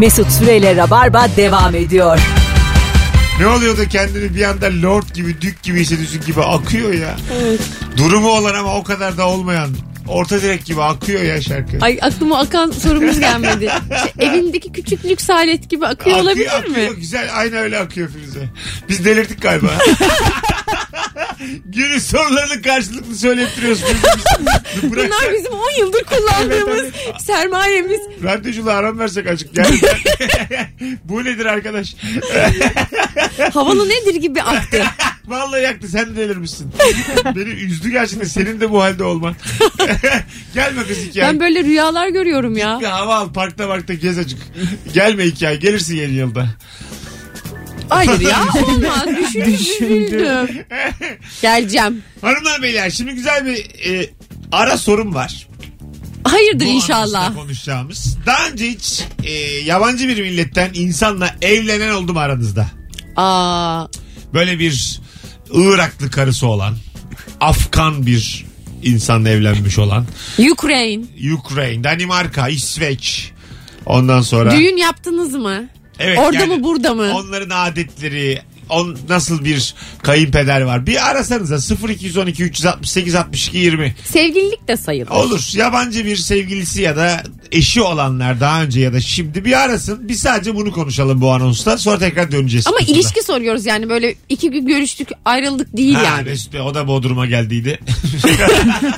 Mesut Süre ile Rabarba devam ediyor. Ne oluyor da kendini bir anda lord gibi, dük gibi hissediyorsun gibi akıyor ya. Evet. Durumu olan ama o kadar da olmayan. Orta direk gibi akıyor ya şarkı. Ay aklıma akan sorumuz gelmedi. Evindeki küçük lüks alet gibi akıyor olabilir mi? Akıyor güzel. Aynen öyle akıyor Firuze. Biz delirdik galiba. Günün sorularını karşılıklı söylettiriyoruz. Bunlar bizim 10 yıldır kullandığımız evet. sermayemiz. Radyocuyla aram versek açık. Yani bu nedir arkadaş? Havalı nedir gibi aktı. Vallahi yaktı, sen delirmişsin. Beni üzdü gerçekten senin de bu halde olman. Gelme kız hikaye. Ben böyle rüyalar görüyorum ya. Git hava al, parkta parkta gez azıcık. Gelme hikaye, gelirsin yeni yılda. Hayır ya, olmaz. Düşündüm. Geleceğim. Hanımlar beyler, şimdi güzel bir ara sorum var. Hayırdır bu inşallah. Konuşacağımız. Daha önce hiç yabancı bir milletten insanla evlenen oldu mu aranızda? Aa. Böyle bir Iraklı karısı olan, Afgan bir insanla evlenmiş olan. Ukrayna, Danimarka, İsveç. Ondan sonra. Düğün yaptınız mı? Evet, orada yani, mı burada mı? Onların adetleri, nasıl bir kayınpeder var. Bir arasanıza 0212 368 62 20. Sevgililik de sayılır. Olur. Yabancı bir sevgilisi ya da eşi olanlar daha önce ya da şimdi bir arasın. Biz sadece bunu konuşalım bu anonsla. Sonra tekrar döneceğiz. Ama kursuna. İlişki soruyoruz yani, böyle iki gün görüştük ayrıldık değil ha, yani. Mesut Bey, o da Bodrum'a geldiydi.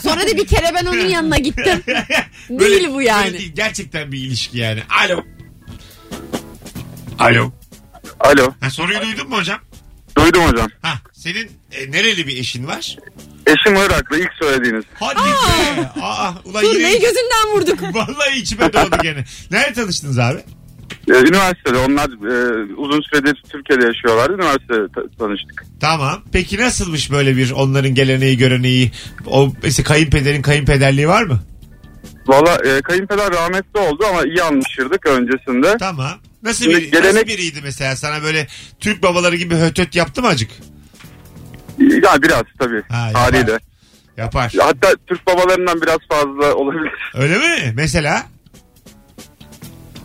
Sonra da bir kere ben onun yanına gittim. Değil böyle, bu yani. Değil, gerçekten bir ilişki yani. Alo. Ha, soruyu duydun mu hocam? Duydum hocam. Ha, senin nereli bir eşin var? Eşim Iraklı, ilk söylediğiniz. Hadi be. Ulan dur, neyi gözünden vurduk. Vallahi içime doğdu gene. Nerede tanıştınız abi? Üniversitede. Onlar uzun süredir Türkiye'de yaşıyorlardı. Üniversitede tanıştık. Tamam. Peki nasılmış böyle bir onların geleneği, göreneği? O mesela kayınpederin kayınpederliği var mı? Valla kayınpeder rahmetli oldu ama iyi anlaşırdık öncesinde. Tamam. Nasıl biriydi mesela? Sana böyle Türk babaları gibi hötöt yaptı mı acık? Ya biraz tabii. Ha, haliyle. Yapar. Hatta Türk babalarından biraz fazla olabilir. Öyle mi? Mesela?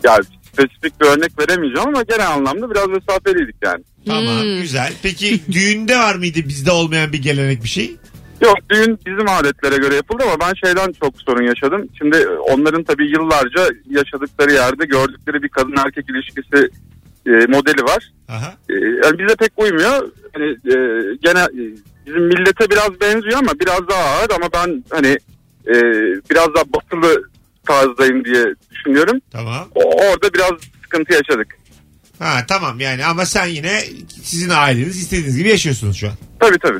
Ya spesifik bir örnek veremeyeceğim ama genel anlamda biraz mesafeliydik yani. Tamam, güzel. Peki düğünde var mıydı bizde olmayan bir gelenek, bir şey? Yok, düğün bizim adetlere göre yapıldı ama ben şeyden çok sorun yaşadım. Şimdi onların tabii yıllarca yaşadıkları yerde gördükleri bir kadın erkek ilişkisi modeli var. Aha. Yani bize pek uymuyor. Hani gene bizim millete biraz benziyor ama biraz daha ağır, ama ben hani biraz daha batılı tarzdayım diye düşünüyorum. Tamam. Orada biraz sıkıntı yaşadık. Ha tamam, yani ama sen yine sizin aileniz istediğiniz gibi yaşıyorsunuz şu an. Tabii.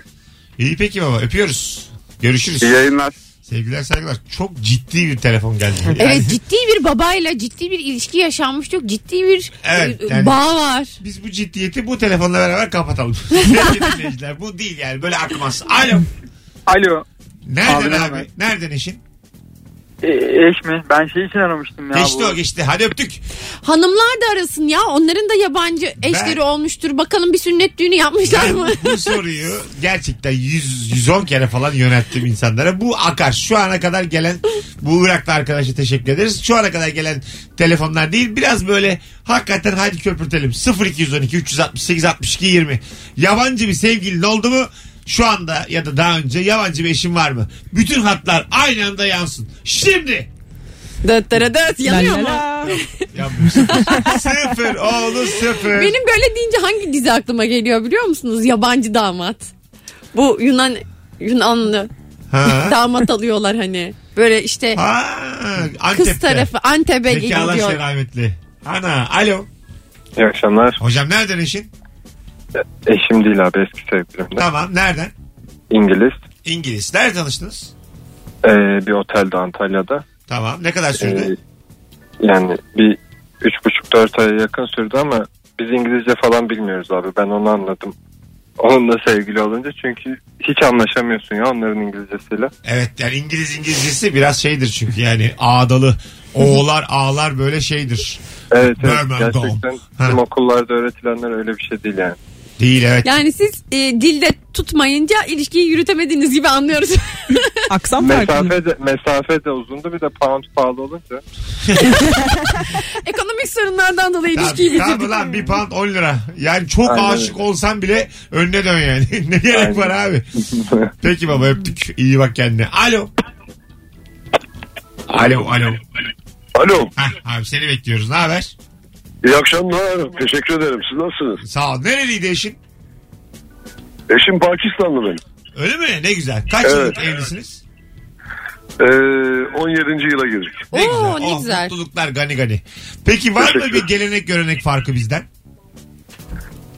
İyi peki baba, öpüyoruz. Görüşürüz. İyi yayınlar. Sevgiler, saygılar. Çok ciddi bir telefon geldi. Yani. Evet, ciddi bir babayla ciddi bir ilişki yaşanmış, çok ciddi bir yani bağ var. Biz bu ciddiyeti bu telefonla beraber kapatalım. Bu değil yani, böyle akmaz. Alo. Nereden abi? Nereden eşin? Eş mi? Ben şey için aramıştım ya. Geçti. Hadi öptük. Hanımlar da arasın ya. Onların da yabancı eşleri olmuştur. Bakalım bir sünnet düğünü yapmışlar mı? Bu soruyu gerçekten 110 kere falan yönelttim insanlara. Bu akar. Şu ana kadar gelen bu Iraklı arkadaşa teşekkür ederiz. Şu ana kadar gelen telefonlar değil. Biraz böyle hakikaten hadi köpürtelim. 0212 368 62 20. Yabancı bir sevgilin oldu mu? Şu anda ya da daha önce yabancı bir eşin var mı? Bütün hatlar aynı anda yansın. Şimdi. Dıt yanıyor mu? Yanmıyorsun. 0 oğlu 0. Benim böyle deyince hangi dizi aklıma geliyor biliyor musunuz? Yabancı damat. Bu Yunanlı. Ha. Damat alıyorlar hani. Böyle işte. Ha, Antep'te. Kız tarafı Antep'e gidiyor. Zekalar şerametli. Ana. Alo. İyi akşamlar. Hocam nereden eşin? Eşim değil abi, eski sevgilimden. Tamam, nereden? İngiliz. Nerede tanıştınız? Bir otelde Antalya'da. Tamam, ne kadar sürdü? Yani bir 3,5-4 aya yakın sürdü ama biz İngilizce falan bilmiyoruz abi, ben onu anladım. Onunla sevgili olunca, çünkü hiç anlaşamıyorsun ya onların İngilizcesiyle. Evet yani İngilizcesi biraz şeydir çünkü yani ağdalı. Oğlar ağlar böyle şeydir. Evet, gerçekten bizim okullarda öğretilenler öyle bir şey değil yani. Değil, evet. Yani siz dilde tutmayınca ilişkiyi yürütemediğiniz gibi anlıyoruz. Aksan mesafe de uzundu, bir de pound pahalı olunca. Ekonomik sorunlardan dolayı ilişkiyi bitirdik. Tabii lan, bir pound 10 lira. Yani çok aynen aşık öyle olsan bile önüne dön yani. Ne gerek aynen var abi. Peki baba, öptük. İyi bak kendine. Alo. Alo, alo. Alo. Hah, abi seni bekliyoruz. Ne haber? İyi akşamlar. Teşekkür ederim. Siz nasılsınız? Sağ ol. Nereliydi eşin? Eşim Pakistanlı benim. Öyle mi? Ne güzel. Kaç yıllık evlisiniz? 17. yıla girdik. Ne Oo, güzel. Ne güzel. Mutluluklar gani gani. Peki var mı bir gelenek görenek farkı bizden?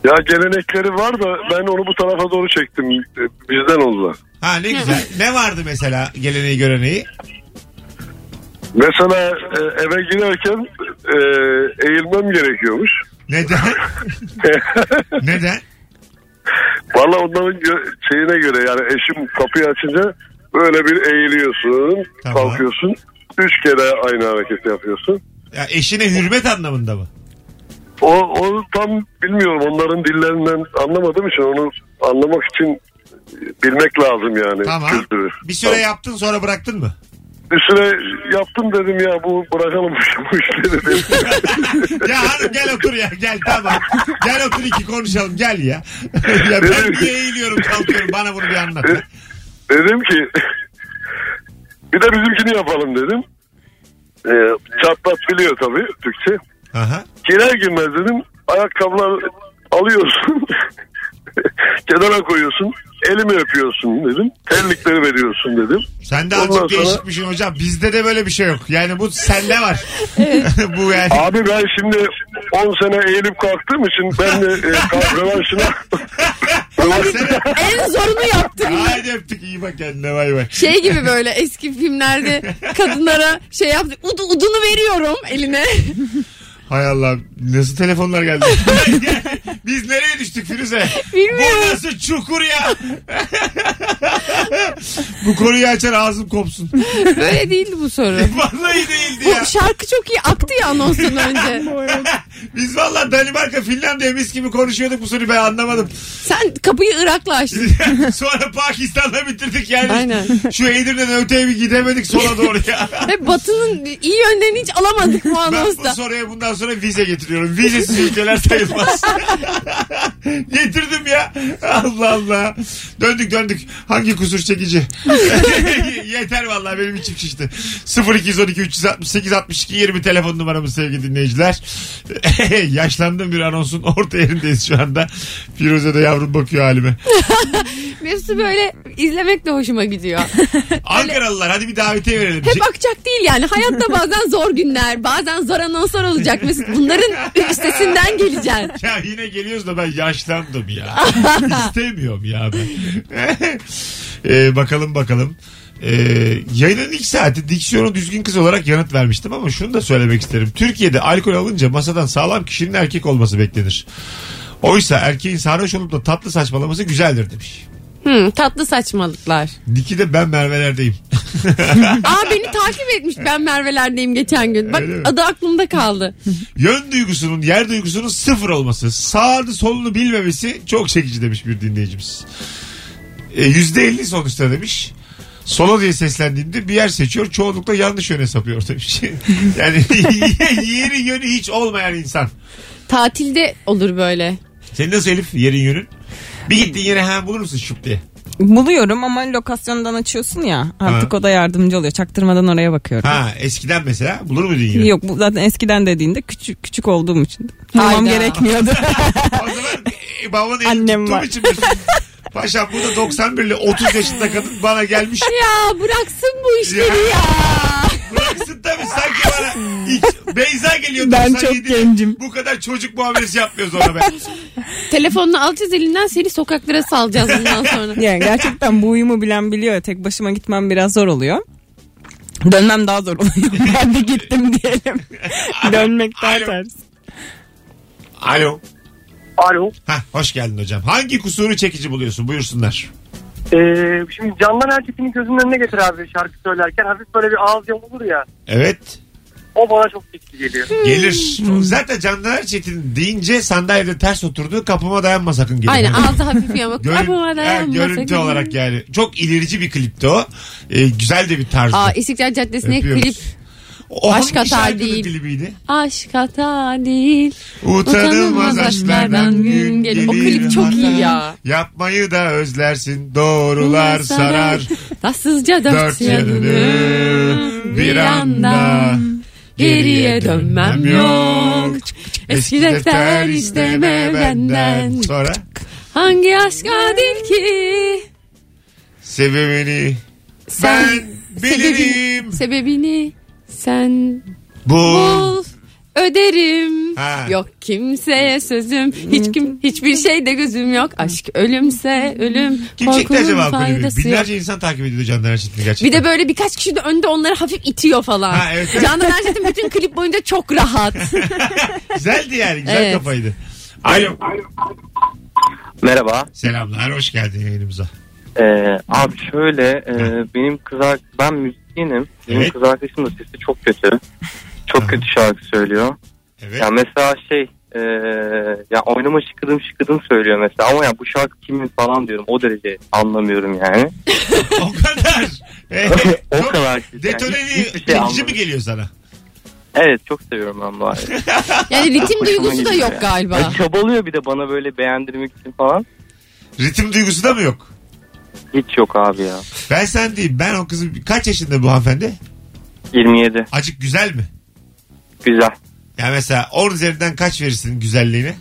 Ya gelenekleri var da ben onu bu tarafa doğru çektim. Bizden oldular. Ha, ne güzel. Ne vardı mesela geleneği göreneği? Mesela eve girerken eğilmem gerekiyormuş. Neden? Neden? Valla onların şeyine göre yani, eşim kapıyı açınca böyle bir eğiliyorsun, tamam, kalkıyorsun. 3 kere aynı hareketi yapıyorsun. Ya eşine hürmet anlamında mı? O tam bilmiyorum, onların dillerinden anlamadığım için onu anlamak için bilmek lazım yani. Tamam. Kültürü. Bir süre yaptın, sonra bıraktın mı? Bir süre yaptım, dedim ya bu bırakalım bu işleri dedim. Ya hanım gel otur ya, gel tamam. Gel otur, iki konuşalım gel ya. Ya ben niye eğiliyorum kalkıyorum, bana bunu bir anlat. Dedim ki bir de bizimkini yapalım dedim. Çatlat biliyor tabii Türkçe. Aha. Girer girmez dedim, ayakkabılar alıyorsun. Kenara koyuyorsun, elimi öpüyorsun dedim, terlikleri veriyorsun dedim. Sen de azıcık değişikmişsin hocam, bizde de böyle bir şey yok yani, bu sende var. Bu yani. Abi ben şimdi 10 sene eğilip kalktığım için ben de revanşına en zorunu yaptım. Haydi öptük, iyi bak kendine, bay bay. Şey gibi böyle eski filmlerde kadınlara şey yaptık, udunu veriyorum eline. Hay Allah, nasıl telefonlar geldi. Biz nereye düştük Firuze? Bilmiyorum. Bu nasıl çukur ya? Bu konuyu açar ağzım kopsun. Böyle değildi bu soru. Vallahi değildi ya. Bu şarkı çok iyi aktı ya anonsdan önce. Biz vallahi Danimarka, Finlandiya mis gibi konuşuyorduk, bu soruyu ben anlamadım. Sen kapıyı Irak'la açtın. Sonra Pakistan'la bitirdik yani. Aynen. Şu Edirne'den öteye bir gidemedik sola doğru ya. Hep Batı'nın iyi yönlerini hiç alamadık bu anonsda. Ben bu soruya bundan sonra vize getiriyorum. Vizesiz ülkeler sayılmaz. Getirdim ya. Allah Allah. Döndük. Hangi kusur çekici? Yeter vallahi, benim içim şişti. 0212 368 62 20 telefon numaramız sevgili dinleyiciler. Yaşlandığım bir anonsun orta yerindeyiz şu anda. Firuze de yavrum bakıyor halime. Mesut'u böyle izlemek de hoşuma gidiyor. Ankaralılar hadi bir davetiye verelim. Hep akacak değil yani. Hayatta bazen zor günler, bazen zor anonslar olacak Mesut. Bunların üstesinden geleceksin. Ya yine geliyoruz da ben yaşlandım ya. İstemiyorum ya ben. Bakalım. Yayının ilk saati diksiyonu düzgün kız olarak yanıt vermiştim ama şunu da söylemek isterim. Türkiye'de alkol alınca masadan sağlam kişinin erkek olması beklenir. Oysa erkeğin sarhoş olup da tatlı saçmalaması güzeldir demiş. Tatlı saçmalıklar. Nikide ben Merve'lerdeyim. Aa, beni takip etmiş, ben Merve'lerdeyim geçen gün. Bak adı aklımda kaldı. Yön duygusunun, yer duygusunun sıfır olması, sağını solunu bilmemesi çok çekici demiş bir dinleyicimiz. %50 sonuçta demiş. Sola diye seslendiğinde bir yer seçiyor, çoğunlukla yanlış yöne sapıyor demiş. Yani yeri yönü hiç olmayan insan. Tatilde olur böyle. Senin nasıl Elif yerin yönün? Bir gittiğin yere hemen bulur musun şup diye? Buluyorum ama lokasyondan açıyorsun ya artık, ha, o da yardımcı oluyor. Çaktırmadan oraya bakıyorum. Ha, eskiden mesela bulur muydun yine? Yok, bu zaten eskiden dediğinde küçük olduğum için bulmam gerekmiyordu. O zaman babanın elini tuttuğum için paşam burada 91 ile 30 yaşında kadın bana gelmiş. Ya bıraksın bu işleri ya. Bıraksın tabii, sanki bana hiç Beyza geliyor. Ben çok gencim. Bu kadar çocuk muamelesi yapmıyoruz ona ben. Telefonunu alacağız elinden, seni sokaklara salacağız bundan sonra. Yani gerçekten bu uyumu bilen biliyor. Tek başıma gitmem biraz zor oluyor. Dönmem daha zor oluyor. Ben de gittim diyelim. Dönmek daha ters. Alo. Alo. Heh, hoş geldin hocam. Hangi kusuru çekici buluyorsun? Buyursunlar. Şimdi Candan Erçetin'in gözünün önüne getir abi şarkı söylerken. Hafif böyle bir ağız yamulur ya. Evet. O bana çok tepki geliyor. Gelir. Zaten Candan Erçetin deyince sandalyede ters oturdu. Kapıma dayanma sakın geliyor. Aynen, ağzı hafif yamak. Kapıma dayanma görüntü olarak yani. Çok ilerici bir klipti o. Güzel de bir tarzı. İstiklal Caddesi'ne klip. O aşk hata değil. Aşk hata değil. Utanılmaz aşklardan gün gelir. O klip çok iyi ya. Yapmayı da özlersin. Doğrular sarar. Tatsızca dört yanını bir anda. Geriye dönmem yok. Eski defter isteme benden. Sonra hangi aşk adil ki? Sebebini ben bilirim. Sebebini sen bul, öderim. Ha. Yok kimseye sözüm, hiçbir şeyde gözüm yok. Aşk ölümse ölüm. Kim çekti acaba kulübü? Binlerce insan takip ediyor Candan Erçetin'i gerçekten. Bir de böyle birkaç kişi de önde onları hafif itiyor falan. Ha, evet. Candan Erçetin bütün klip boyunca çok rahat. Güzeldi yani, güzel evet. Kafaydı. Alo. Merhaba. Selamlar, hoş geldin yayınımıza. Abi şöyle, benim ben müzisyenim. Benim evet. Kız arkadaşım da sesi çok kötü. Çok aha. Kötü şarkı söylüyor. Evet. Ya mesela ya oynama şıkıdım söylüyor mesela. Ama ya bu şarkı kimin falan diyorum. O derece anlamıyorum yani. O kadar. O kadar. Detone yani, mi geliyor sana? Evet, çok seviyorum ben bu halde. Yani ritim duygusu da yok yani. Galiba. Ya, çabalıyor bir de bana böyle beğendirmek için falan. Ritim duygusu da mı yok? Hiç yok abi ya. Ben sen diyeyim. Ben o kızım kaç yaşında bu hanımefendi? 27. Acık güzel mi? Güzel. Ya mesela 10 üzerinden kaç verirsin güzelliğine?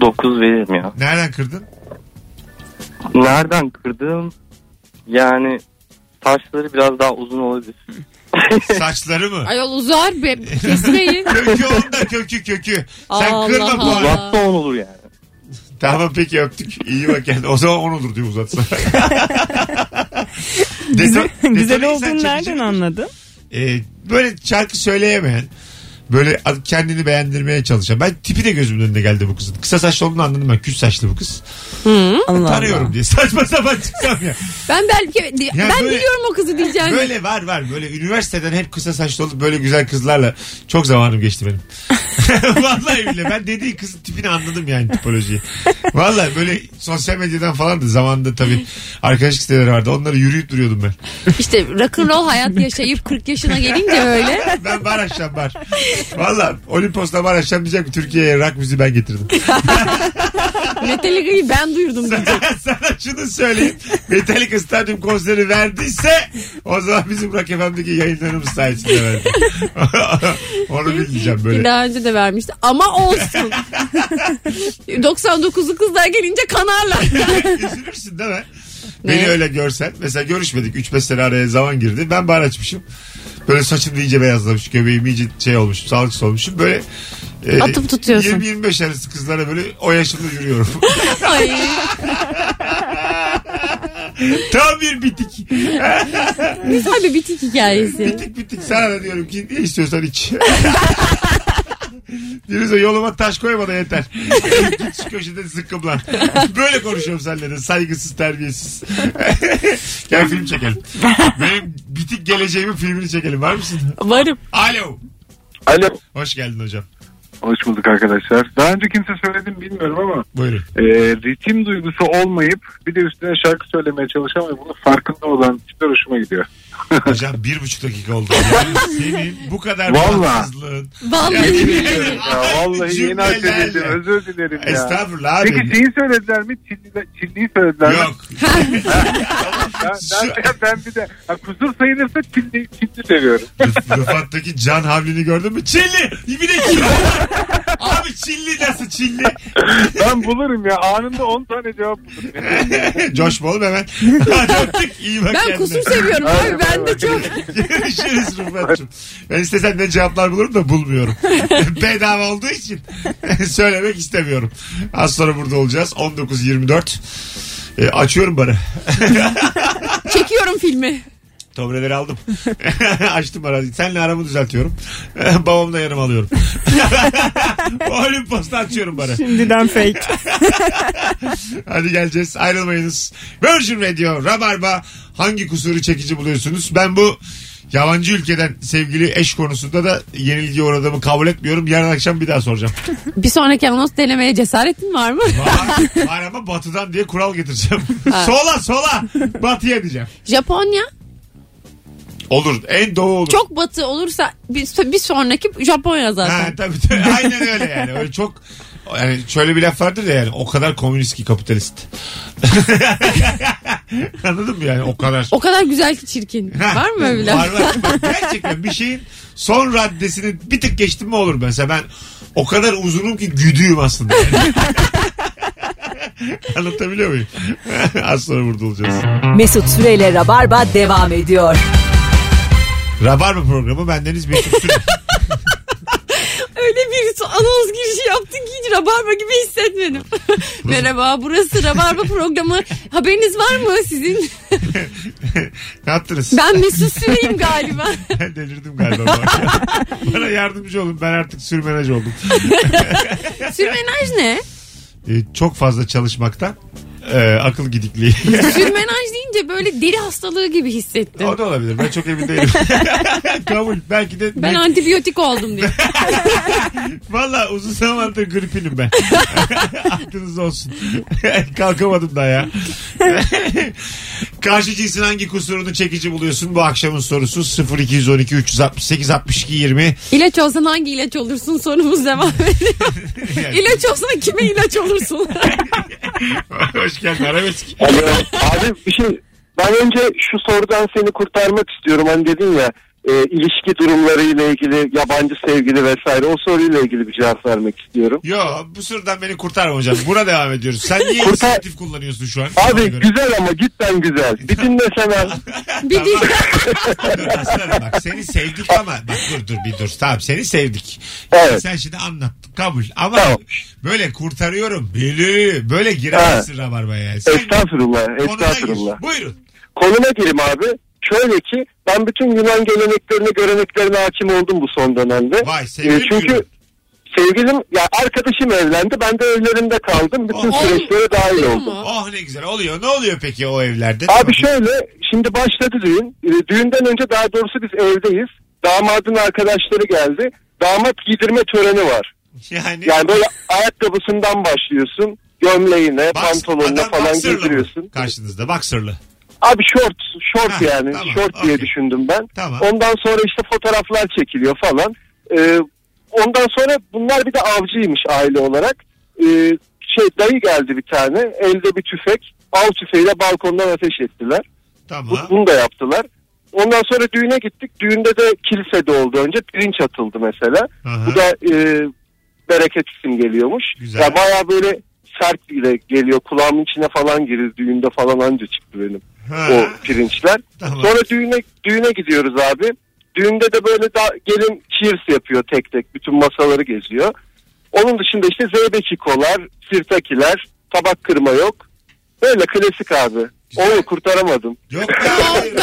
9 veririm ya. Nereden kırdım? Yani saçları biraz daha uzun olabilir. Saçları mı? Ayol uzar be. Kesmeyin. Kökü onda kökü. Sen Allah kırma bu arada. Uzatsa 10 olur yani. Tamam peki, öptük. İyi bak yani. O zaman 10 olur diye uzatsa. Güzel olduğunu nereden anladın? Böyle şarkı söyleyemeyen, böyle kendini beğendirmeye çalışan. Ben tipi de gözümün önünde geldi bu kızın. Kısa saçlı olduğunu anladım ben. Küs saçlı bu kız. Tanıyorum Allah. Diye. Saçma sapan çıksam ya. Ben böyle, biliyorum o kızı diyeceğim. Böyle var. Böyle üniversiteden hep kısa saçlı olup böyle güzel kızlarla çok zamanım geçti benim. Vallahi bile. Ben dediği kızın tipini anladım yani, tipolojiyi. Vallahi böyle sosyal medyadan falan da zamanında tabii arkadaşlık siteleri vardı. Onları yürüyüp duruyordum ben. İşte rock'n'roll hayat yaşayıp 40 yaşına gelince öyle. Ben bar aşağı bar. Valla Olimpos'ta var akşam diyecek ki Türkiye'ye rock müziği ben getirdim. Metallica'yı ben duyurdum diyecek. Sana şunu söyleyeyim. Metallica stadyum konseri verdiyse o zaman bizim Rock FM'deki yayınlarımız sayesinde verdi. Onu bilmeyeceğim böyle. Daha önce de vermişti ama olsun. 99'lu kızlar gelince kanarlar. Üzülürsün değil mi? Ne? Beni öyle görsen. Mesela görüşmedik. 3-5 sene araya zaman girdi. Ben bar açmışım. Böyle saçım iyice beyazlamış. Göbeğim iyice olmuşum. Sağlıksız olmuşum. Böyle atıp tutuyorsun. 20-25 arası kızlara böyle o yaşımda yürüyorum. Ay. Tam bir bitik. Güzel bir bitik hikayesi. Bitik. Sana da diyorum ki ne istiyorsan iç. Firuze yoluma taş koyma da yeter. Git şu köşede zıkkımla. Böyle konuşuyorum seninle de. Saygısız, terbiyesiz. Gel film çekelim. Benim bitik geleceğimin filmini çekelim. Var mısın? Varım. Alo. Hoş geldin hocam. Hoş bulduk arkadaşlar. Daha önce kimse söyledim bilmiyorum ama. Buyurun. Ritim duygusu olmayıp bir de üstüne şarkı söylemeye çalışamayıp bunun farkında olan tipler hoşuma gidiyor. Hocam 1,5 dakika oldu. Yani senin bu kadar rahatsızlığın. Vallahi yeni açabildim. Özür dilerim ya. Estağfurullah abi. Peki şeyi söylediler mi? Çilliyi söylediler mi? Yok. ben bir de kusur sayılırsa çilli seviyorum. Rıfat'taki can havlini gördün mü? Çilli! Bir de çilli. Abi çilli nasıl çilli? Ben bulurum ya. Anında 10 tane cevap bulurum. Coşma oğlum hemen. İyi bak ben kendine. Kusur seviyorum abi. Ben de çok. Görüşürüz Rıfat'cığım. Ben istesem de cevaplar bulurum da bulmuyorum. Bedava olduğu için söylemek istemiyorum. Az sonra burada olacağız. 19.24. Açıyorum bana. Çekiyorum filmi. Tobreleri aldım. Açtım arazi. Seninle aramı düzeltiyorum. Babamla yanıma alıyorum. Olimpos'ta açıyorum bana. Şimdiden fake. Hadi geleceğiz. Ayrılmayınız. Virgin Radio, Rabarba. Hangi kusuru çekici buluyorsunuz? Ben bu yabancı ülkeden sevgili eş konusunda da yenilgi uğradığımı kabul etmiyorum. Yarın akşam bir daha soracağım. Bir sonraki anons denemeye cesaretin var mı? Var ama batıdan diye kural getireceğim. sola batıya diyeceğim. Japonya. Olur. En doğu olur. Çok batı olursa bir sonraki Japonya zaten. Ha, tabii. Aynen öyle yani. Öyle çok... Yani şöyle bir laf vardır ya yani, o kadar komünist ki kapitalist. Anladın mı yani, o kadar. O kadar güzel ki çirkin. Var mı öyle bir laf? Var. Gerçekten bir şeyin son raddesini bir tık geçtim mi olur mesela, ben o kadar uzunum ki güdüğüm aslında. Yani. Anlatabiliyor muyum? Az sonra burada olacağız. Mesut Süre ile Rabarba devam ediyor. Rabarba programı, bendeniz Mesut Süre. Öyle bir anons girişi yaptın ki hiç Rabarba gibi hissetmedim. Merhaba, burası Rabarba programı. Haberiniz var mı sizin? Ne yaptınız? Ben Mesut Süre'yim galiba. Ben delirdim galiba. Bana yardımcı olun, ben artık sürmenaj oldum. Sürmenaj ne? Çok fazla çalışmaktan. Akıl gidikliği. Sürmenaj deyince böyle deri hastalığı gibi hissettim. O da olabilir. Ben çok emin değilim. Kabul. Belki de... Ben antibiyotik oldum diye. Valla uzun zamandır gripinim ben. Aklınız olsun. Kalkamadım daha ya. Karşı cinsin hangi kusurunu çekici buluyorsun? Bu akşamın sorusu 0212 368 62 20. İlaç olsan hangi ilaç olursun? Sorumuz devam ediyor. Yani. İlaç olsan kime ilaç olursun? Hoş geldin arabesk. Abi bir şey, ben önce şu sorudan seni kurtarmak istiyorum. Hani dedin ya ilişki durumları ile ilgili, yabancı sevgili vesaire, o soruyla ilgili bir cevap vermek istiyorum. Yo, bu sorudan beni kurtarma hocam. Buna devam ediyoruz. Sen niye inisiyatif kullanıyorsun şu an? Abi güzel ama cidden güzel. Bir dinlesene. Bir dinle. Aslanım bak, seni sevdik ama bak dur. Tamam, seni sevdik. Evet. Sen şimdi anlattın, kabul. Ama tamam. Böyle kurtarıyorum. Böyle girersin Rabarba'ya. Yani. Estağfurullah. Buyurun. Konuna gireyim abi. Şöyle ki, ben bütün Yunan geleneklerine, göreneklerine hakim oldum bu son dönemde. Vay, çünkü sevgilim, ya arkadaşım evlendi, ben de evlerinde kaldım, bütün süreçlere dahil oldum. Oh ne güzel oluyor. Ne oluyor peki o evlerde? Abi şöyle, şimdi başladı düğün. Düğünden önce, daha doğrusu biz evdeyiz. Damadın arkadaşları geldi. Damat giydirme töreni var. Yani böyle ayakkabısından başlıyorsun, gömleğine, pantolonuna falan giydiriyorsun. Karşınızda baksırlı. Abi şort yani. Tamam, şort diye düşündüm ben. Tamam. Ondan sonra işte fotoğraflar çekiliyor falan. Ondan sonra bunlar bir de avcıymış aile olarak. Dayı geldi bir tane. Elde bir tüfek. Av tüfeğiyle balkondan ateş ettiler. Tamam. Bunu da yaptılar. Ondan sonra düğüne gittik. Düğünde de kilisede oldu önce. Pirinç atıldı mesela. Aha. Bu da bereket isim geliyormuş. Güzel. Ya bayağı böyle sert bile geliyor. Kulağımın içine falan girir. Düğünde falan anca çıktı benim. Ha. O pirinçler. Tamam. Sonra düğüne gidiyoruz abi. Düğünde de böyle gelin cheers yapıyor tek tek. Bütün masaları geziyor. Onun dışında işte zeybekikolar, sirtakiler, tabak kırma yok. Böyle klasik abi. Güzel. Onu kurtaramadım. Yok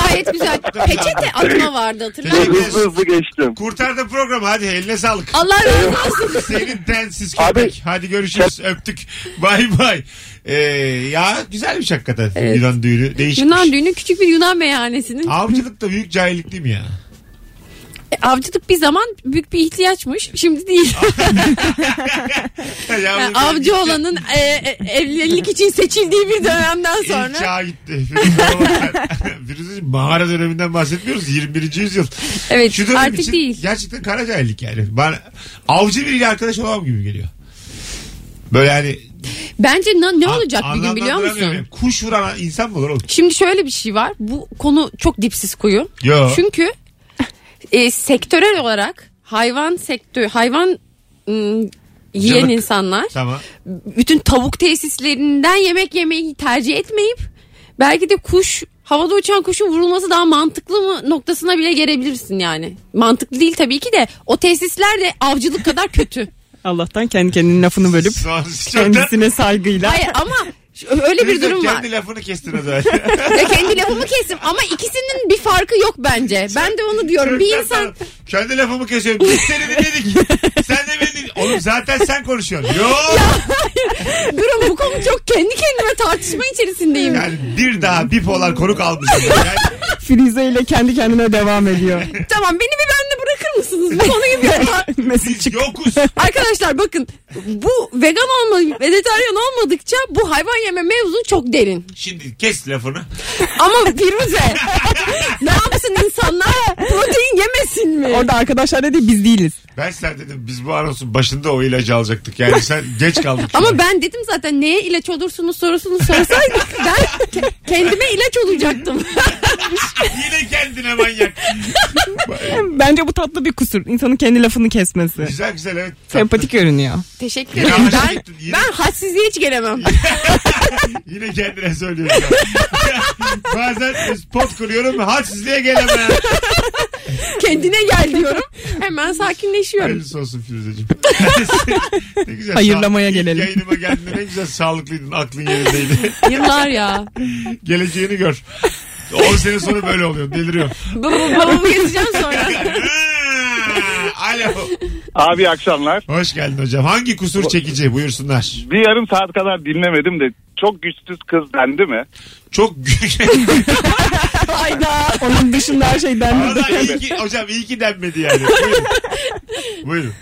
gayet güzel. Peçete atma vardı, hatırlıyor musun? Hızlı geçtim. Kurtardı programı, hadi eline sağlık. Allah razı olsun. Senin densiz köpek. Hadi görüşürüz. Öptük. Bay bay. Ya güzelmiş hakikaten. Evet. Yunan düğünü değişmiş. Yunan düğünü küçük bir Yunan meyhanesinin. Avcılık da büyük cahillik değil mi ya? Avcılık bir zaman büyük bir ihtiyaçmış. Şimdi değil. Yani avcı olanın evlilik için seçildiği bir dönemden sonra. İlk çağa gitti. Firuze, mağara döneminden bahsetmiyoruz. 21. yüzyıl. Evet, şu dönem artık için değil. Gerçekten kara cahillik yani. Ben avcı biriyle arkadaş olamam gibi geliyor. Böyle yani. Bence ne olacak bir gün biliyor musun? Kuş vuran insan mı olur oğlum? Şimdi şöyle bir şey var. Bu konu çok dipsiz kuyu. Yo. Çünkü sektörel olarak hayvan yiyen Cılık. İnsanlar tamam. Bütün tavuk tesislerinden yemek yemeyi tercih etmeyip belki de kuş, havada uçan kuşun vurulması daha mantıklı mı noktasına bile gelebilirsin yani. Mantıklı değil tabii ki de, o tesisler de avcılık kadar kötü. Allah'tan kendi kendinin lafını bölüp kendisine saygıyla. Hayır ama öyle bir durum var. Kendi lafını kestin o zaman. Kendi lafımı kestim ama ikisinin bir farkı yok bence. Ben de onu diyorum. Bir insan... Kendi lafımı kesiyorum. Biz seni dinledik. Sen de beni dinledik. Oğlum zaten sen konuşuyorsun. Yok. Durun, bu konu çok kendi kendime tartışma içerisindeyim. Yani bir daha bipolar konuk almışım. Yani Firuze ile kendi kendine devam ediyor. Tamam, beni bir bende bırakır mısınız? Bu konu gibi ya. Yokuz. Arkadaşlar bakın, bu vegan olmadık, vejetaryen olmadıkça bu hayvan yeme mevzu çok derin. Şimdi kes lafını. Ama Firuze ne yapsın insanlar? Protein yemesin mi? Orada arkadaşlar dedi biz değiliz. Ben sen dedim biz bu anonsun başında o ilacı alacaktık. Yani sen geç kaldık. Ama şimdi. Ben dedim zaten neye ilaç olursunuz sorusunu sorsaydık ben kendime ilaç olacaktım. Yine kendine manyak. Bence bu tatlı bir kusur. İnsanın kendi lafını kesmesi. Güzel güzel, evet. Tatlı. Sempatik görünüyor. Teşekkür ederim. Ben hadsizliğe hiç gelemem. Yine kendine söylüyorum. Bazen pot kuruyorum, hadsizliğe gelemem. Kendine gel diyorum. Hemen sakinleşiyorum. Hayırlısı olsun Firuzeciğim. Ne güzel. Hayırlamaya gelelim. Yayınıma geldiğinde ne güzel sağlıklıydın. Aklın yerindeydi. Yıllar ya. Geleceğini gör. 10 sene sonra böyle oluyor. Deliriyor. Babamı gezeceğim sonra. Alo. Abi iyi akşamlar. Hoş geldin hocam. Hangi kusur çekici? Buyursunlar. Bir yarım saat kadar dinlemedim de çok güçsüz kız dendi mi? Çok güçsüz. Hayda. Onun dışında her şey denmedi. İyi ki, hocam iyi ki denmedi yani. Buyurun. Buyurun.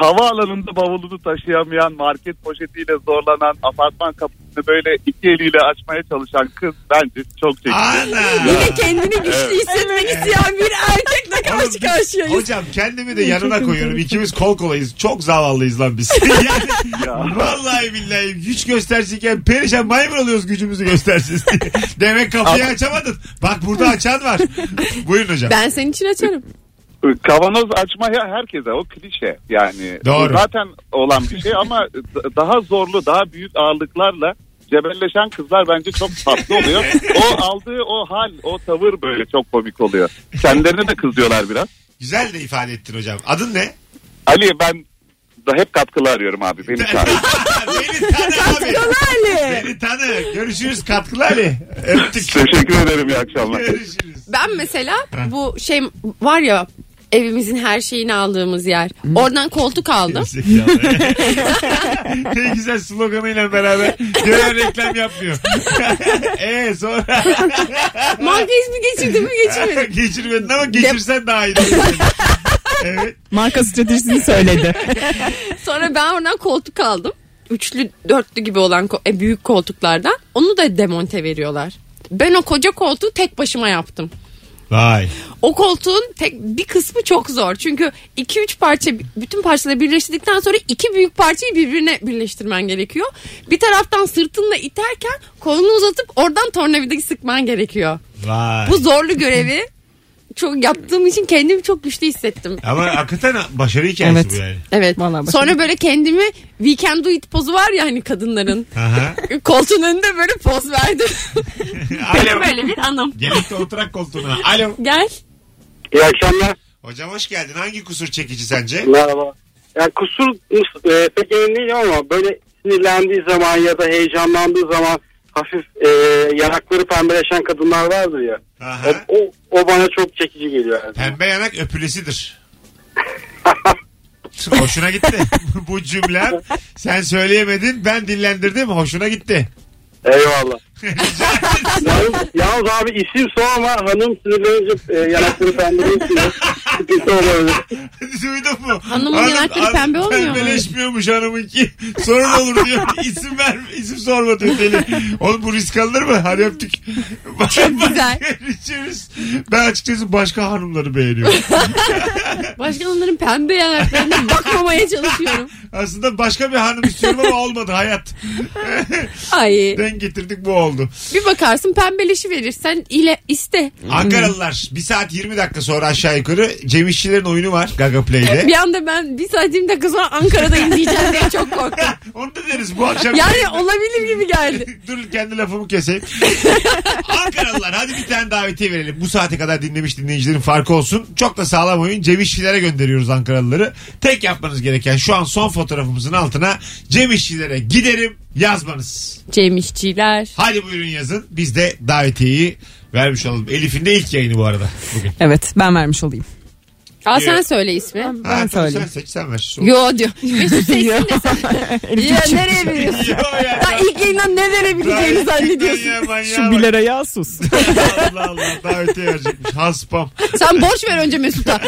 Havaalanında bavulunu taşıyamayan, market poşetiyle zorlanan, apartman kapısını böyle iki eliyle açmaya çalışan kız bence çok çekici. Yine kendini güçlü hissetmek isteyen bir erkekle karşı karşıyayız. Hocam kendimi de yanına koyuyorum. İkimiz kol kolayız. Çok zavallıyız lan biz. Yani, ya. Vallahi billahi güç gösterirken perişan maymun oluyoruz gücümüzü göstersiz diye. Demek kapıyı açamadın. Bak burada açan var. Buyurun hocam. Ben senin için açarım. Kavanoz açmaya herkese, o klişe yani. Doğru. Zaten olan bir şey ama daha zorlu, daha büyük ağırlıklarla cebelleşen kızlar bence çok tatlı oluyor. O aldığı o hal, o tavır böyle çok komik oluyor. Kendilerine de kızıyorlar biraz. Güzel de ifade ettin hocam. Adın ne? Ali, ben da hep katkılı arıyorum abi. Beni tanı. Beni tanı abi. Beni tanı. Görüşürüz katkılı Ali. Öptük. Teşekkür ederim, iyi akşamlar. Görüşürüz. Ben mesela bu şey var ya, evimizin her şeyini aldığımız yer. Oradan koltuk aldım. Ne güzel sloganıyla beraber. Gören reklam yapmıyor. Sonra. Markayı ismi geçirdin mi, geçirmedin? Geçirmedin ama geçirsen daha iyi. Evet. Marka stratejisini söyledi. Sonra ben oradan koltuk aldım. Üçlü, dörtlü gibi olan büyük koltuklardan. Onu da demonte veriyorlar. Ben o koca koltuğu tek başıma yaptım. Vay. O koltuğun bir kısmı çok zor. Çünkü 2-3 parça, bütün parçaları birleştirdikten sonra iki büyük parçayı birbirine birleştirmen gerekiyor. Bir taraftan sırtınla iterken kolunu uzatıp oradan tornavidayı sıkman gerekiyor. Vay. Bu zorlu görevi çok yaptığım için kendimi çok güçlü hissettim. Ama hakikaten başarı hikayesi, evet. Bu yani. Evet. Vallahi sonra böyle kendimi We Can Do It pozu var ya hani kadınların. Koltuğun önünde böyle poz verdim. Benim böyle bir anım. Gelip de oturak koltuğuna. Alo. Gel. İyi akşamlar. Hocam hoş geldin. Hangi kusur çekici sence? Merhaba. Yani kusur pek emin değilim ama böyle sinirlendiği zaman ya da heyecanlandığı zaman hafif yanakları pembeleşen kadınlar vardır ya. O bana çok çekici geliyor. Yani. Pembe yanak öpülesidir. Hoşuna gitti. Bu cümle sen söyleyemedin, ben dillendirdim. Hoşuna gitti. Eyvallah. Yalnız abi isim sorma, hanım sinirlenince yanakları pembeleşiyor. Sıkıntı olabilir. Duydun mu? Hanımın yanakları pembe olmuyor mu? Pembeleşmiyormuş hanımınki. Sorun olur diyor. İsim sorma diyor deli. Oğlum bu risk alınır mı? Hadi öptük. Çok güzel. Ben açıkçası başka hanımları beğeniyorum. Başka hanımların pembe yanaklarına bakmamaya çalışıyorum. Aslında başka bir hanım istiyorum ama olmadı hayat. Ay. Ben getirdik, bu oldu. Bir bakarsın pembeleşi verirsen ile iste. Ankaralılar 1 saat 20 dakika sonra aşağı yukarı Cem İşçilerin oyunu var Gaga Play'de. Bir anda ben 1 saat 20 dakika sonra Ankara'da izleyeceğim diye çok korktum. Onu da deriz bu akşam. Yani olabilir gibi geldi. Dur kendi lafımı keseyim. Ankaralılar hadi bir tane davetiye verelim. Bu saate kadar dinlemiş dinleyicilerin farkı olsun. Çok da sağlam oyun. Cem İşçilere gönderiyoruz Ankaralıları. Tek yapmanız gereken şu an son fotoğrafımızın altına Cem İşçilere giderim yazmanız. Cem İşçiler. Hadi buyurun yazın. Biz de davetiyeyi vermiş olalım. Elif'in de ilk yayını bu arada bugün. Evet, ben vermiş olayım. Aa, sen söyle ismi. Ha, ben söyleyeyim. Sen seçsen ver. Yo diyor. Mesut seçsin de sen. Ya nereye biliyorsun? Daha ilk yayından ne verebileceğini zannediyorsun. Şu 1 liraya sus. Allah Allah, daha öteye verecekmiş. Haspam. Sen borç ver önce Mesut'a.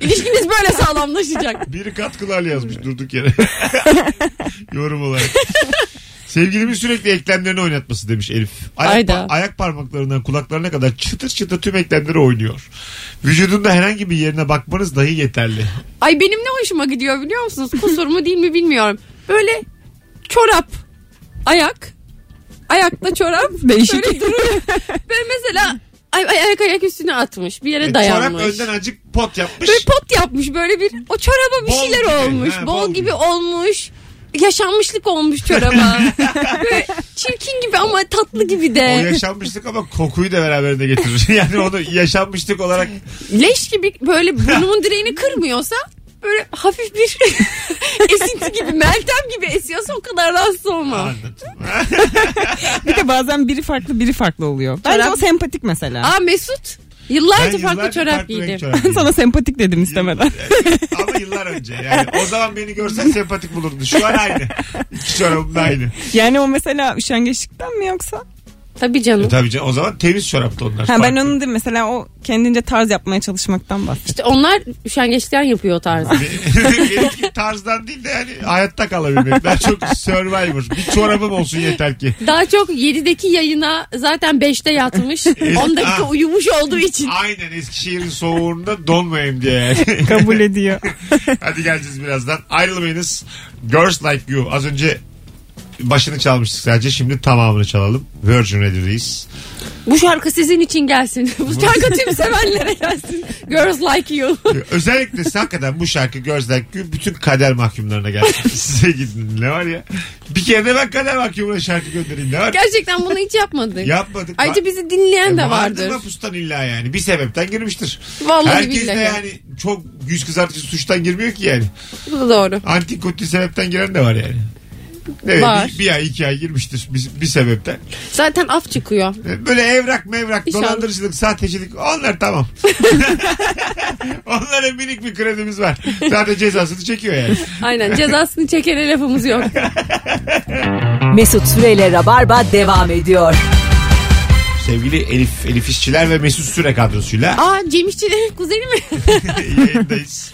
İlişkiniz böyle sağlamlaşacak. Biri katkılar yazmış durduk yere. Yorum olarak. Sevgilimin sürekli eklemlerini oynatması demiş Elif. Ayak parmaklarından kulaklarına kadar çıtır çıtır tüm eklemleri oynuyor. Vücudunda herhangi bir yerine bakmanız dahi yeterli. Ay benim ne hoşuma gidiyor biliyor musunuz? Kusur mu değil mi bilmiyorum. Böyle çorap, ayakla çorap değişik. Böyle duruyor. Böyle mesela ayak üstüne atmış. Bir yere dayanmış. Çorap önden acık pot yapmış. Böyle pot yapmış. Böyle bir o çoraba bir bol şeyler gibi olmuş. Ha, bol gibi olmuş. Yaşanmışlık olmuş çoraba. Böyle çirkin gibi ama tatlı gibi de. O yaşanmışlık ama kokuyu da beraberinde getirir. Yani onu yaşanmışlık olarak. Leş gibi böyle burnumun direğini kırmıyorsa böyle hafif bir esinti gibi, Meltem gibi esiyorsa o kadar rahatsız olma. Anladım. Bir de bazen biri farklı oluyor. Bence o sempatik mesela. Aa Mesut. Yıllarca farklı çorap giydim. Ben sana sempatik dedim istemeden. Ama yıllar önce yani. O zaman beni görsen sempatik bulurdun. Şu an aynı. İki çorabım da aynı. Yani o mesela üşengeçlikten mi yoksa? Tabii canım. Tabii canım. O zaman temiz çoraptı onlar. Ha, ben onu değil mesela o kendince tarz yapmaya çalışmaktan bahsediyorum. İşte onlar üşengeçlikten yapıyor o tarzı. Benimki tarzdan değil de yani hayatta kalabilmek. Ben çok survivor. Bir çorabım olsun yeter ki. Daha çok 7'deki yayına zaten 5'te yatmış. 10 dakika uyumuş olduğu için. Aynen, Eskişehir'in soğuğunda donmayayım diye yani. Kabul ediyor. Hadi geleceğiz birazdan. Ayrılmayınız. Girls Like You. Az önce başını çalmıştık sadece. Şimdi tamamını çalalım. Virgin Radio'dayız. Bu şarkı sizin için gelsin. Bu şarkı tüm sevenlere gelsin. Girls Like You. Özellikle hakikaten bu şarkı Girls Like You bütün kader mahkumlarına gelsin. Size gidin. Ne var ya? Bir kere de ben kader mahkumuna şarkı göndereyim. Ne var? Gerçekten bunu hiç yapmadık. Ayrıca bizi dinleyen de vardır. Vardır mı pustan illa yani. Bir sebepten girmiştir. Vallahi herkes billahi. Herkes de yani çok yüz kızartıcı suçtan girmiyor ki yani. Bu da doğru. Antikonti sebepten giren de var yani. Evet, var. Bir ay 2 ay girmiştir bir sebepten. Zaten af çıkıyor. Böyle evrak mevrak, dolandırıcılık, sahtecilik, onlar tamam. Onlara minik bir kredimiz var. Zaten cezasını çekiyor yani. Aynen, cezasını çekene lafımız yok. Mesut Süre ile Rabarba devam ediyor. Sevgili Elif İşçiler ve Mesut Süre kadrosuyla. Aa, Cem İşçilerin kuzeni mi? Yayındayız.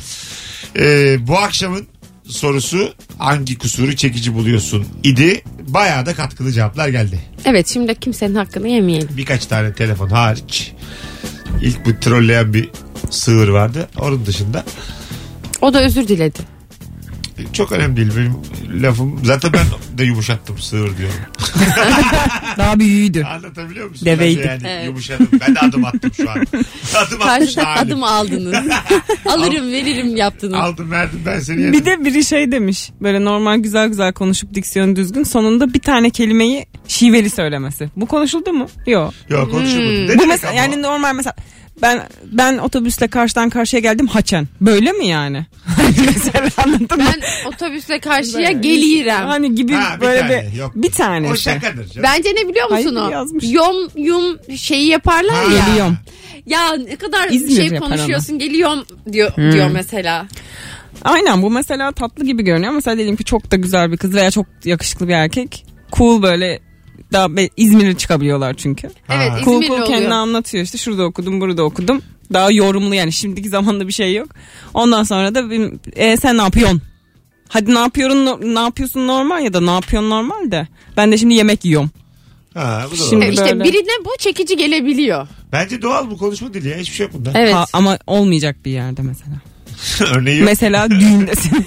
Bu akşamın sorusu hangi kusuru çekici buluyorsun idi. Bayağı da katkılı cevaplar geldi. Evet, şimdi kimsenin hakkını yemeyelim. Birkaç tane telefon hariç. İlk bu trolleyen bir sığır vardı. Onun dışında. O da özür diledi. Çok önemli değil benim lafım. Zaten ben de yumuşattım sığır diyorum. Daha büyüğüydü. Anlatabiliyor musun? Deveydi. Yani evet. Yumuşadım. Ben de adım attım şu an. Karşı adım aldınız. Alırım veririm yaptınız. Aldım verdim ben seni yedim. Bir de biri şey demiş. Böyle normal güzel konuşup diksiyonu düzgün. Sonunda bir tane kelimeyi şiveli söylemesi. Bu konuşuldu mu? Yok konuşulmadı. Bu mesela, yani normal mesela. Ben otobüsle karşıdan karşıya geldim haçen. Böyle mi yani? Mesela anladın mı? Ben otobüsle karşıya gelirem. Hani gibi böyle bir tane. O şakadır canım. Bence ne biliyor musun o? Yum şeyi yaparlar ya. Geliyorum. Ya ne kadar İzmir şey konuşuyorsun geliyorum diyor mesela. Aynen, bu mesela tatlı gibi görünüyor. Mesela diyelim ki çok da güzel bir kız veya çok yakışıklı bir erkek. Cool böyle. Daha İzmir'e çıkabiliyorlar çünkü. Evet, İzmir'e oluyor. Kendini anlatıyor işte, şurada okudum, burada okudum. Daha yorumlu yani, şimdiki zamanda bir şey yok. Ondan sonra da sen ne yapıyorsun? Hadi ne yapıyorsun normal ya da ne yapıyorsun normal de. Ben de şimdi yemek yiyorum. Ha, bu da şimdi işte birine bu çekici gelebiliyor. Bence doğal bu konuşma dili ya, hiçbir şey yok bunda. Evet. Ama olmayacak bir yerde mesela. Örneğin. Mesela düğündesin.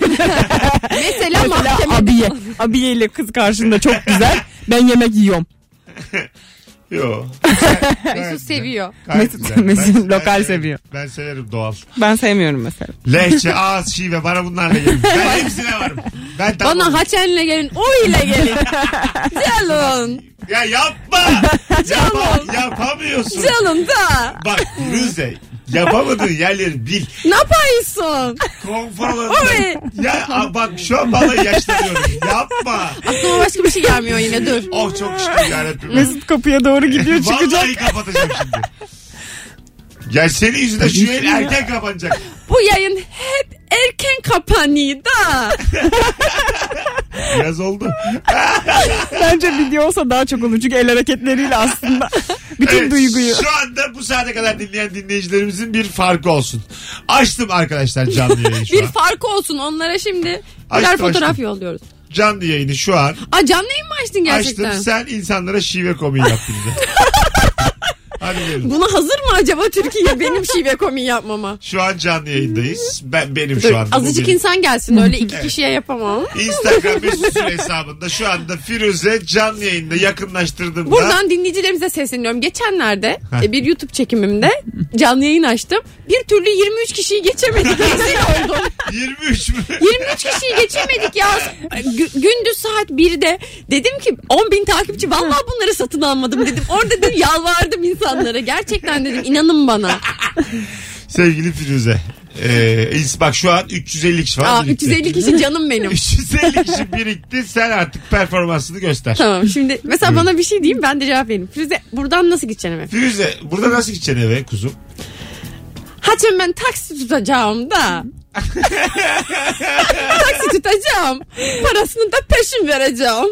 Mesela mahkemede. Abiye ile kız karşında çok güzel. Ben yemek yiyorum. Yok. Mesut seviyor. Mesut lokal seviyor. Ben severim doğal. Ben sevmiyorum mesela. Lehçe, ağız, şive, bana bunlarla gelin. Ben hepsine varım. Bana haçenle gelin, o ile gelin. Canım. Ya yapma. Canım. Yapamıyorsun. Canım da. Bak Firuze. Yapamadığın yerleri bil. Ne yapıyorsun? Konfor alanında. Ya bak şu an bana yaşlanıyorum. Yapma. Aklıma başka bir şey gelmiyor yine, dur. Oh çok şükür yarabbim. Mesut kapıya doğru gidiyor çıkacak. Vallahi kapatacağım şimdi. Ya senin yüzünden şu yayın erken kapanacak. Bu yayın hep erken kapanıyor da. Biraz oldu. Bence video olsa daha çok olur. Çünkü el hareketleriyle aslında bütün evet, duyguyu. Şu anda bu saate kadar dinleyen dinleyicilerimizin bir farkı olsun. Açtım arkadaşlar canlı yayını şu an. Bir farkı olsun onlara şimdi. Birer fotoğraf yolluyoruz. Canlı yayını şu an. Aa, canlı yayın mı açtın gerçekten? Açtım, sen insanlara şive komiği yaptın bize. Buna hazır mı acaba Türkiye benim şive komiği yapmama? Şu an canlı yayındayız. Benim şu anda. Azıcık insan gelsin öyle iki kişiye yapamam. Instagram Mesut Süre hesabında şu anda Firuze canlı yayında yakınlaştırdığımda. Buradan dinleyicilerimize sesleniyorum. Geçenlerde bir YouTube çekimimde canlı yayın açtım. Bir türlü 23 kişiyi geçemedik. 23 mü? 23 kişiyi geçemedik ya. Gündüz saat 1'de dedim ki 10.000 takipçi vallahi bunları satın almadım dedim. Orada dedim yalvardım insanlara. Gerçekten dedim inanın bana. Sevgili Firuze. Bak şu an 350 kişi var. Aa, 350 kişi canım benim. 350 kişi birikti. Sen artık performansını göster. Tamam şimdi mesela bana bir şey diyeyim ben de cevap vereyim. Firuze buradan nasıl gideceksin eve? Firuze buradan nasıl gideceksin eve kuzum? Haçım ben taksi tutacağım da. Taksi tutacağım. Parasını da peşin vereceğim.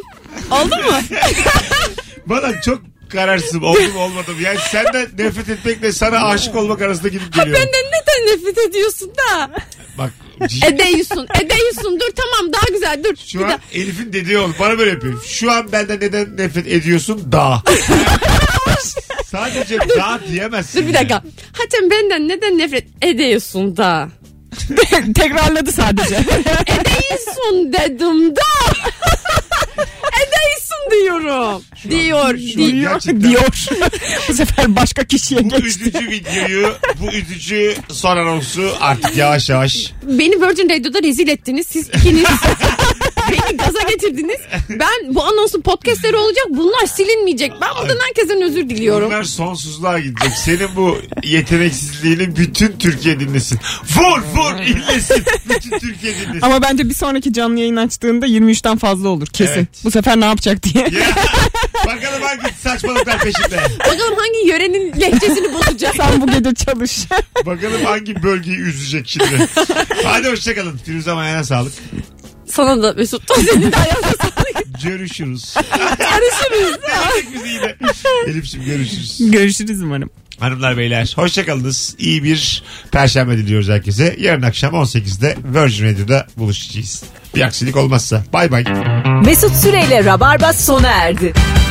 Oldu mu? Bana çok kararsızım. Oldum olmadım. Yani senden nefret etmekle sana aşık olmak arasında gidip geliyorum. Ha, benden neden nefret ediyorsun da? Bak. Edeyusun. Dur tamam daha güzel dur. Şu an Elif'in dediği oldu. Bana böyle yapıyor. Şu an benden neden nefret ediyorsun da? Sadece daha diyemezsin. Dur bir dakika. Yani. Hatem benden neden nefret ediyorsun da? Tekrarladı sadece. Ediyorsun dedim da. Ediyorsun diyorum. Diyor. Bu sefer başka kişiye geçti. Bu üzücü videoyu, bu üzücü son anonsu artık yavaş yavaş. Beni Virgin Radio'da rezil ettiniz. Siz ikiniz. Beni gaza getirdiniz. Ben bu anonsun podcastleri olacak. Bunlar silinmeyecek. Ben buradan herkesten özür diliyorum. Bunlar sonsuzluğa gidecek. Senin bu yeteneksizliğini bütün Türkiye dinlesin. Vur illesin. Bütün Türkiye dinlesin. Ama bence bir sonraki canlı yayın açtığında 23'ten fazla olur kesin. Evet. Bu sefer ne yapacak diye. Ya, bakalım hangi saçmalıklar peşinde. Bakalım hangi yörenin lehçesini bozacak. Sen bu gece çalış. Bakalım hangi bölgeyi üzecek şimdi. Hadi hoşçakalın. Firuze ayağına sağlık. Sana da Mesut. Senin de ayağına sağlık. Görüşürüz. Elif'ciğim görüşürüz. Görüşürüz umarım. Hanımlar beyler hoşçakalınız. İyi bir perşembe diliyoruz herkese. Yarın akşam 18'de Virgin Radio'da buluşacağız. Bir aksilik olmazsa. Bay bay. Mesut Süre ile Rabarba sona erdi.